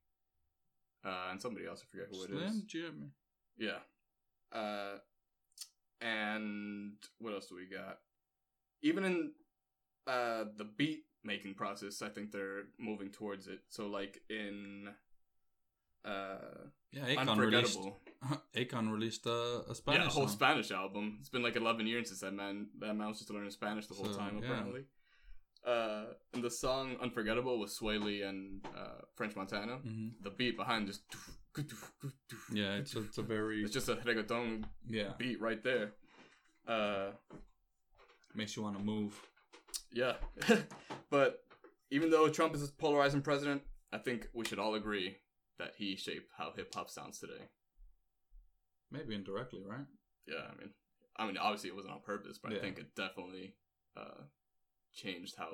and somebody else, I forget who it is. Slim Jimmy. Yeah. And what else do we got? Even in the beat making process, I think they're moving towards it. So in Unforgettable, Akon released a Spanish whole song. Spanish album. It's been 11 years since that man was just learning Spanish the whole time, apparently. And the song Unforgettable was Sway Lee and French Montana. Mm-hmm. The beat behind just it's just a reggaeton beat right there. Makes you want to move. Yeah, but even though Trump is a polarizing president, I think we should all agree that he shaped how hip-hop sounds today. Maybe indirectly, right? Yeah, I mean, obviously it wasn't on purpose, but I think it definitely changed how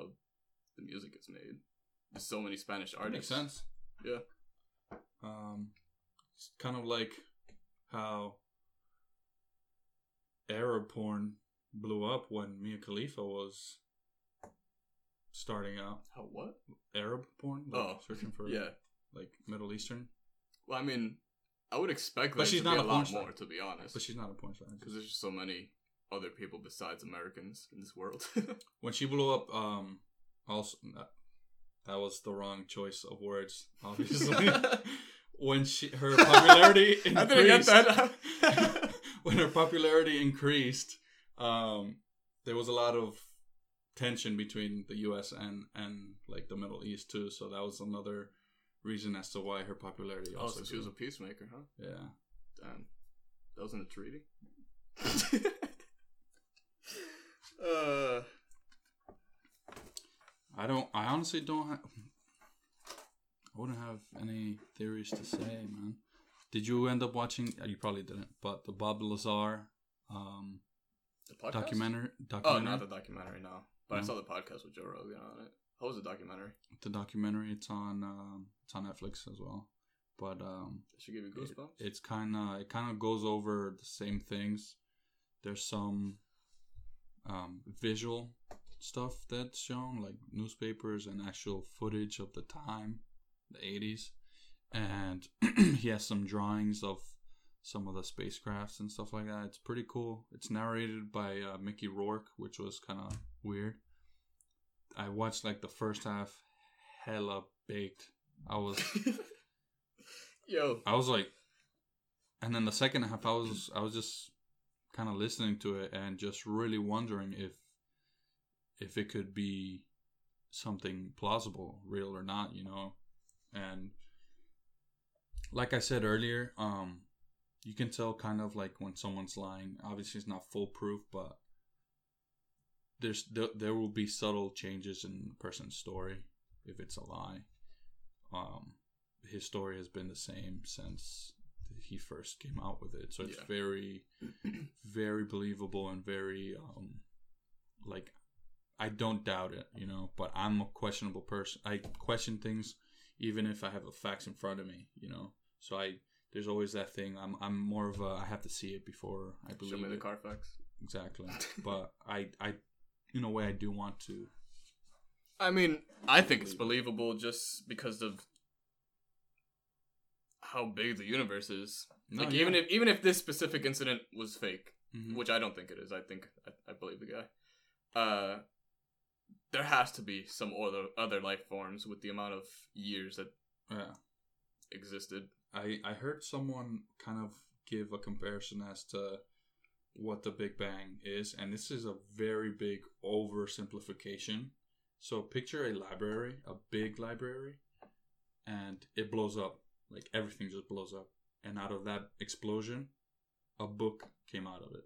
the music is made. There's so many Spanish artists. That makes sense. Yeah. It's kind of like how Arab porn blew up when Mia Khalifa was... starting out. How what? Arab porn? Searching for Middle Eastern. Well, I would expect that she's not a lot more, to be honest. But she's not a porn star. Because there's just so many other people besides Americans in this world. When she blew up, also that was the wrong choice of words, obviously. When her popularity increased. I didn't get that. When her popularity increased, there was a lot of tension between the U.S. and the Middle East too, so that was another reason as to why her popularity also so she was a peacemaker, huh? Yeah. Damn. That was in the treaty? I honestly don't have... I wouldn't have any theories to say, man. Did you end up watching... You probably didn't, but the Bob Lazar documentary? Oh, not the documentary, no. But I saw the podcast with Joe Rogan on it. How was the documentary? The documentary, it's on Netflix as well. But it should give you goosebumps. It kind of goes over the same things. There's some visual stuff that's shown, like newspapers and actual footage of the time, the 80s, and he has some drawings of some of the spacecrafts and stuff like that. It's pretty cool. It's narrated by Mickey Rourke, which was kind of weird. I watched the first half hella baked. I was Yo. I was like, and then the second half, I was just kind of listening to it and just really wondering if it could be something plausible, real or not, you know. And like I said earlier, you can tell kind of like when someone's lying. Obviously, it's not foolproof, but there will be subtle changes in the person's story if it's a lie. His story has been the same since he first came out with it, so it's very, very believable and very like, I don't doubt it, you know. But I'm a questionable person. I question things, even if I have the facts in front of me, you know. So there's always that thing. I'm more of a, I have to see it before I believe it. Show me the car facts. Exactly. But I, in a way, I do want to. I mean, I think it's believable just because of how big the universe is. No, like, even if this specific incident was fake, mm-hmm. which I don't think it is. I think I believe the guy. There has to be some other life forms with the amount of years that existed. I heard someone kind of give a comparison as to what the Big Bang is, and this is a very big oversimplification. So picture a library, a big library, and it blows up. Like, everything just blows up. And out of that explosion, a book came out of it.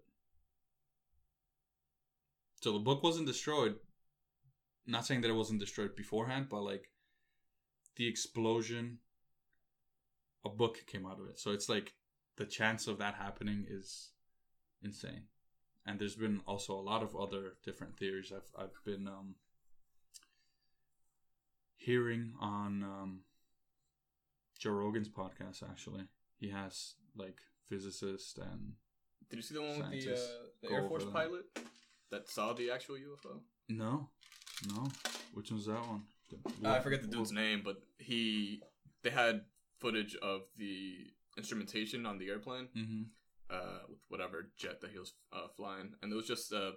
So the book wasn't destroyed. Not saying that it wasn't destroyed beforehand, but like the explosion, a book came out of it. So it's like the chance of that happening is insane. And there's been also a lot of other different theories. I've been hearing on Joe Rogan's podcast. Actually, he has like physicists and did you see the one with the Air Force pilot that saw the actual UFO? No, which one's that one? I forget the dude's name, but they had footage of the instrumentation on the airplane, mm-hmm. With whatever jet that he was flying, and it was just a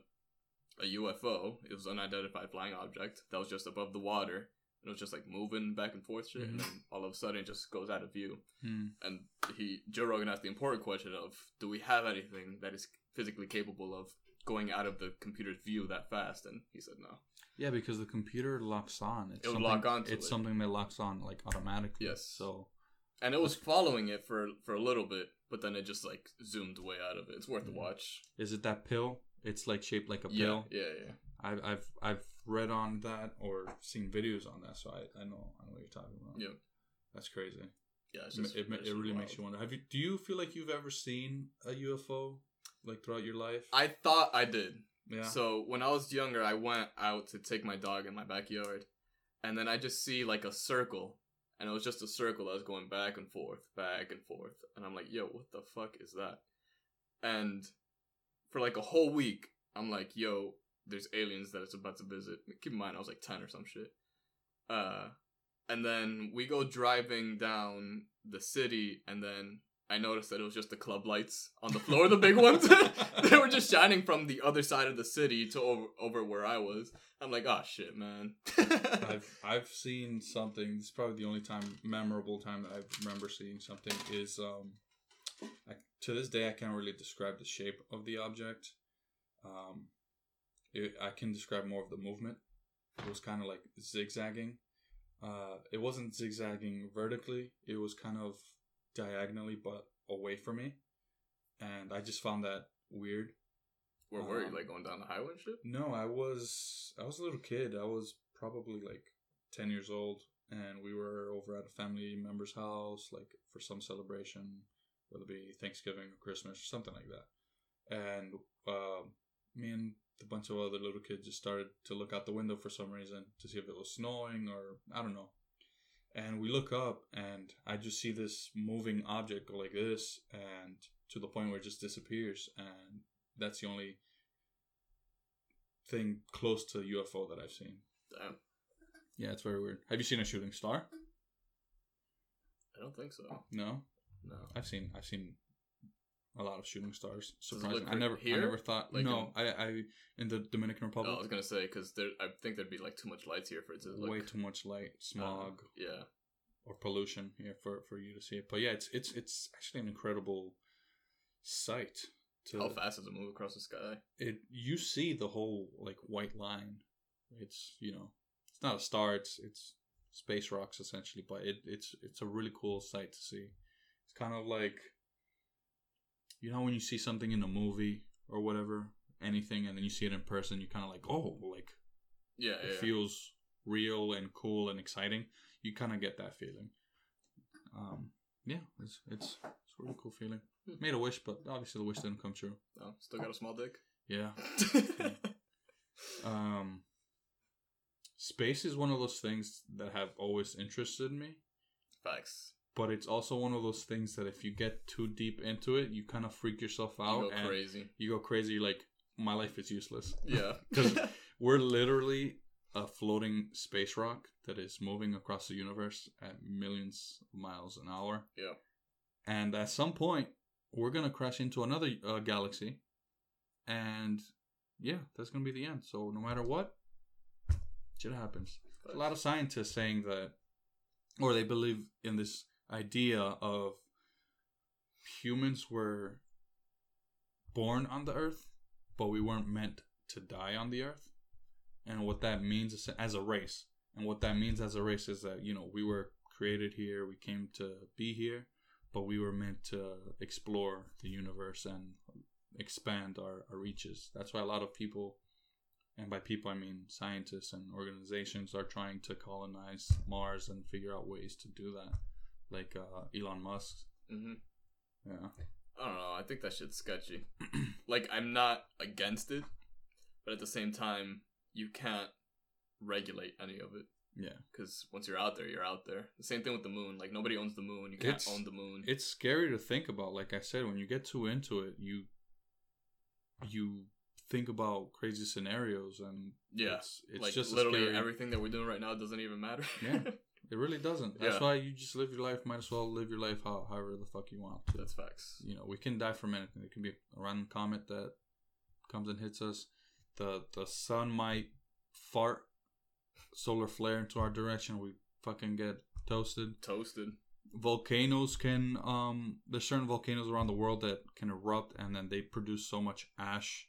UFO. It was an unidentified flying object that was just above the water, and it was just like moving back and forth, shit, mm-hmm. and then all of a sudden it just goes out of view. Mm. And Joe Rogan asked the important question of, do we have anything that is physically capable of going out of the computer's view that fast? And he said no. Yeah, because the computer locks on. It would lock on to it. It's something that locks on, like, automatically. Yes. So, and it was following it for a little bit, but then it just, like, zoomed way out of it. It's worth a watch. Is it that pill? It's, like, shaped like a pill? Yeah. I've read on that or seen videos on that, so I know what you're talking about. Yeah. That's crazy. Yeah, it really wild. Makes you wonder. Do you feel like you've ever seen a UFO, like, throughout your life? I thought I did. Yeah. So when I was younger, I went out to take my dog in my backyard, and then I just see like a circle, and it was just a circle that was going back and forth, and I'm like, yo, what the fuck is that? And for like a whole week, I'm like, yo, there's aliens that it's about to visit. Keep in mind, I was like 10 or some shit. And then we go driving down the city, and then I noticed that it was just the club lights on the floor, the big ones. They were just shining from the other side of the city to over where I was. I'm like, oh shit, man. I've seen something. This is probably the only memorable time that I remember seeing something is, to this day, I can't really describe the shape of the object. I can describe more of the movement. It was kind of like zigzagging. It wasn't zigzagging vertically. It was kind of diagonally but away from me, and I just found that weird. Where were you, like, going down the highway and shit? No, I was a little kid. I was probably like 10 years old, and we were over at a family member's house, like, for some celebration, whether it be Thanksgiving or Christmas or something like that. And me and a bunch of other little kids just started to look out the window for some reason to see if it was snowing or I don't know. And we look up, and I just see this moving object go like this, and to the point where it just disappears. And that's the only thing close to UFO that I've seen. Damn. Yeah, it's very weird. Have you seen a shooting star? I don't think so. No. I've seen a lot of shooting stars. Surprising. I never thought. Like, no, I in the Dominican Republic. Oh, I was gonna say, because I think there'd be like too much lights here for it to look. Way too much light, smog. Yeah. or pollution here for you to see it. But yeah, it's actually an incredible sight. How fast does it move across the sky? You see the whole like white line. It's, you know, it's not a star. It's space rocks essentially, but it's a really cool sight to see. It's kind of like, you know, when you see something in a movie or whatever, anything, and then you see it in person, you're kind of like, oh, like, yeah, it feels real and cool and exciting. You kind of get that feeling. Yeah, it's a really cool feeling. Made a wish, but obviously the wish didn't come true. Oh, still got a small dick. Yeah. Space is one of those things that have always interested me. Facts. But it's also one of those things that if you get too deep into it, you kind of freak yourself out. You go crazy. You're like, my life is useless. Yeah. Because we're literally a floating space rock that is moving across the universe at millions of miles an hour. Yeah. And at some point, we're going to crash into another galaxy. And yeah, that's going to be the end. So no matter what, shit happens. There's a lot of scientists saying that, or they believe in this idea of humans were born on the Earth, but we weren't meant to die on the Earth. And what that means is, as a race. And what that means as a race is that, you know, we were created here, we came to be here, but we were meant to explore the universe and expand our reaches. That's why a lot of people, and by people I mean scientists and organizations, are trying to colonize Mars and figure out ways to do that. Like Elon Musk. Mm-hmm. Yeah. I don't know. I think that shit's sketchy. Like, I'm not against it, but at the same time, you can't regulate any of it. Yeah. Because once you're out there, you're out there. The same thing with the moon. Like, nobody owns the moon. You can't own the moon. It's scary to think about. Like I said, when you get too into it, you think about crazy scenarios, and yeah, it's like, just literally scary. Everything that we're doing right now doesn't even matter. Yeah, it really doesn't. That's why you just live your life. Might as well live your life however the fuck you want to. That's facts. You know, we can die from anything. It can be a random comet that comes and hits us. The sun might fart solar flare into our direction. We fucking get toasted. Volcanoes can there's certain volcanoes around the world that can erupt, and then they produce so much ash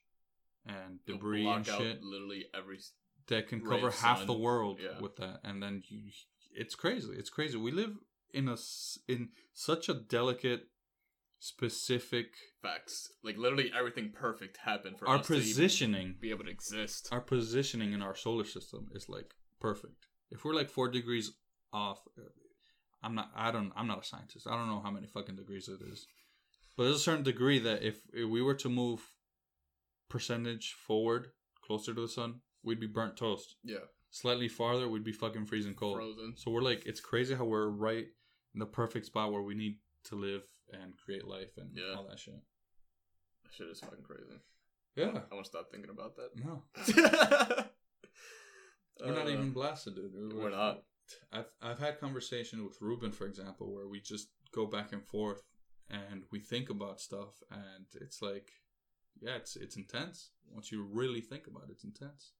and debris and shit, literally every that can cover half the world with that. And then it's crazy. We live in such a delicate, specific facts. Like, literally everything perfect happened for us to be able to exist. Our positioning in our solar system is like perfect. If we're like 4 degrees off, I'm not a scientist. I don't know how many fucking degrees it is, but there's a certain degree that if we were to move percentage forward closer to the sun, we'd be burnt toast. Yeah. Slightly farther, we'd be fucking freezing cold. Frozen. So we're like, it's crazy how we're right in the perfect spot where we need to live and create life and all that shit. That shit is fucking crazy. Yeah. I want to stop thinking about that. No. We're not even blasted, dude. We're not. I've had conversation with Ruben, for example, where we just go back and forth and we think about stuff, and it's like, yeah, it's intense. Once you really think about it, it's intense.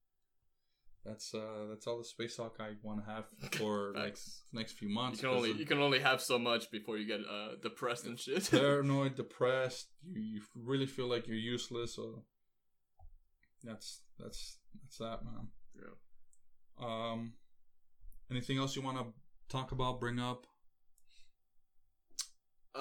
That's all the space talk I want to have for like next few months. You can only have so much before you get depressed and shit. Paranoid, depressed. You really feel like you're useless. So that's that, man. Yeah. Anything else you want to talk about? Bring up. I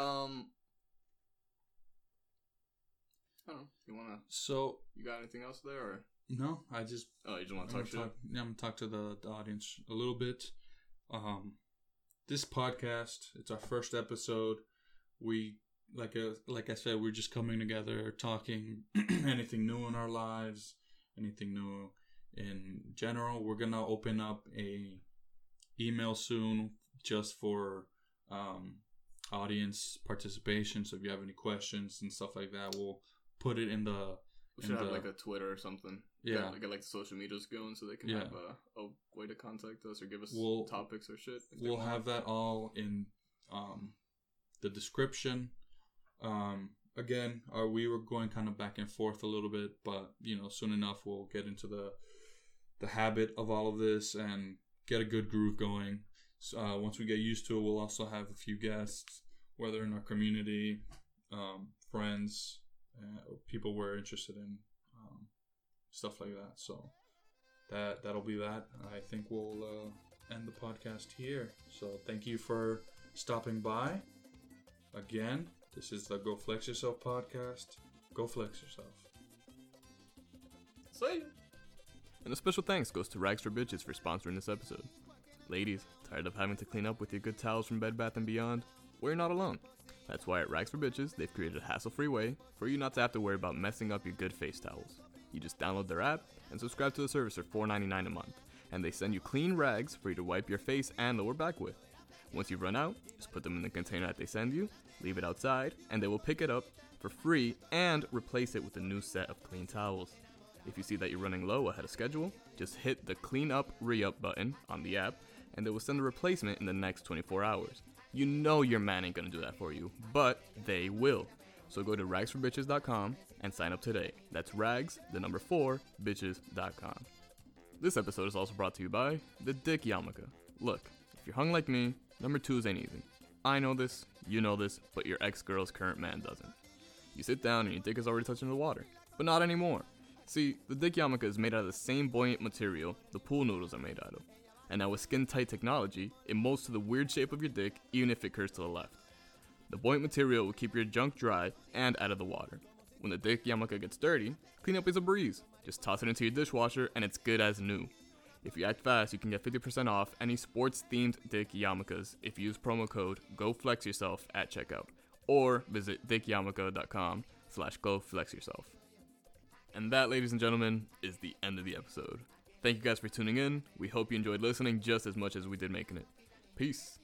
don't know. You wanna? So you got anything else there? Or? No, I just. Oh, you just want to talk to? Yeah, I'm gonna talk to the audience a little bit. This podcast, it's our first episode. We like I said, we're just coming together, talking anything new in our lives, anything new in general. We're gonna open up a email soon, just for audience participation. So if you have any questions and stuff like that, we'll. Put it in the... We should have like a Twitter or something. Yeah. Get like the social medias going so they can have a way to contact us or give us topics or shit. We'll have that all in the description. Again, we were going kind of back and forth a little bit, but you know, soon enough we'll get into the habit of all of this and get a good groove going. So, once we get used to it, we'll also have a few guests, whether in our community, friends, or people we're interested in, stuff like that. So that'll be that. I think we'll end the podcast here. So thank you for stopping by. Again, this is the Go Flex Yourself podcast. Go flex yourself. See ya. And a special thanks goes to Rags for Bitches for sponsoring this episode. Ladies, tired of having to clean up with your good towels from Bed Bath & Beyond? Well, you're not alone. That's why at Rags for Bitches, they've created a hassle-free way for you not to have to worry about messing up your good face towels. You just download their app and subscribe to the service for $4.99 a month, and they send you clean rags for you to wipe your face and lower back with. Once you've run out, just put them in the container that they send you, leave it outside, and they will pick it up for free and replace it with a new set of clean towels. If you see that you're running low ahead of schedule, just hit the Clean Up Re-Up button on the app, and they will send a replacement in the next 24 hours. You know your man ain't gonna do that for you, but they will. So go to ragsforbitches.com and sign up today. That's rags, the number 4, bitches.com. This episode is also brought to you by the Dick Yarmulke. Look, if you're hung like me, number 2s ain't easy. I know this, you know this, but your ex-girl's current man doesn't. You sit down and your dick is already touching the water, but not anymore. See, the Dick Yarmulke is made out of the same buoyant material the pool noodles are made out of. And now with skin-tight technology, it molds to the weird shape of your dick, even if it curves to the left. The buoyant material will keep your junk dry and out of the water. When the Dick Yarmulke gets dirty, cleanup is a breeze. Just toss it into your dishwasher and it's good as new. If you act fast, you can get 50% off any sports-themed Dick Yarmulkes if you use promo code GOFLEXYOURSELF at checkout, or visit dickyarmulke.com/GoFlexYourself. And that, ladies and gentlemen, is the end of the episode. Thank you guys for tuning in. We hope you enjoyed listening just as much as we did making it. Peace.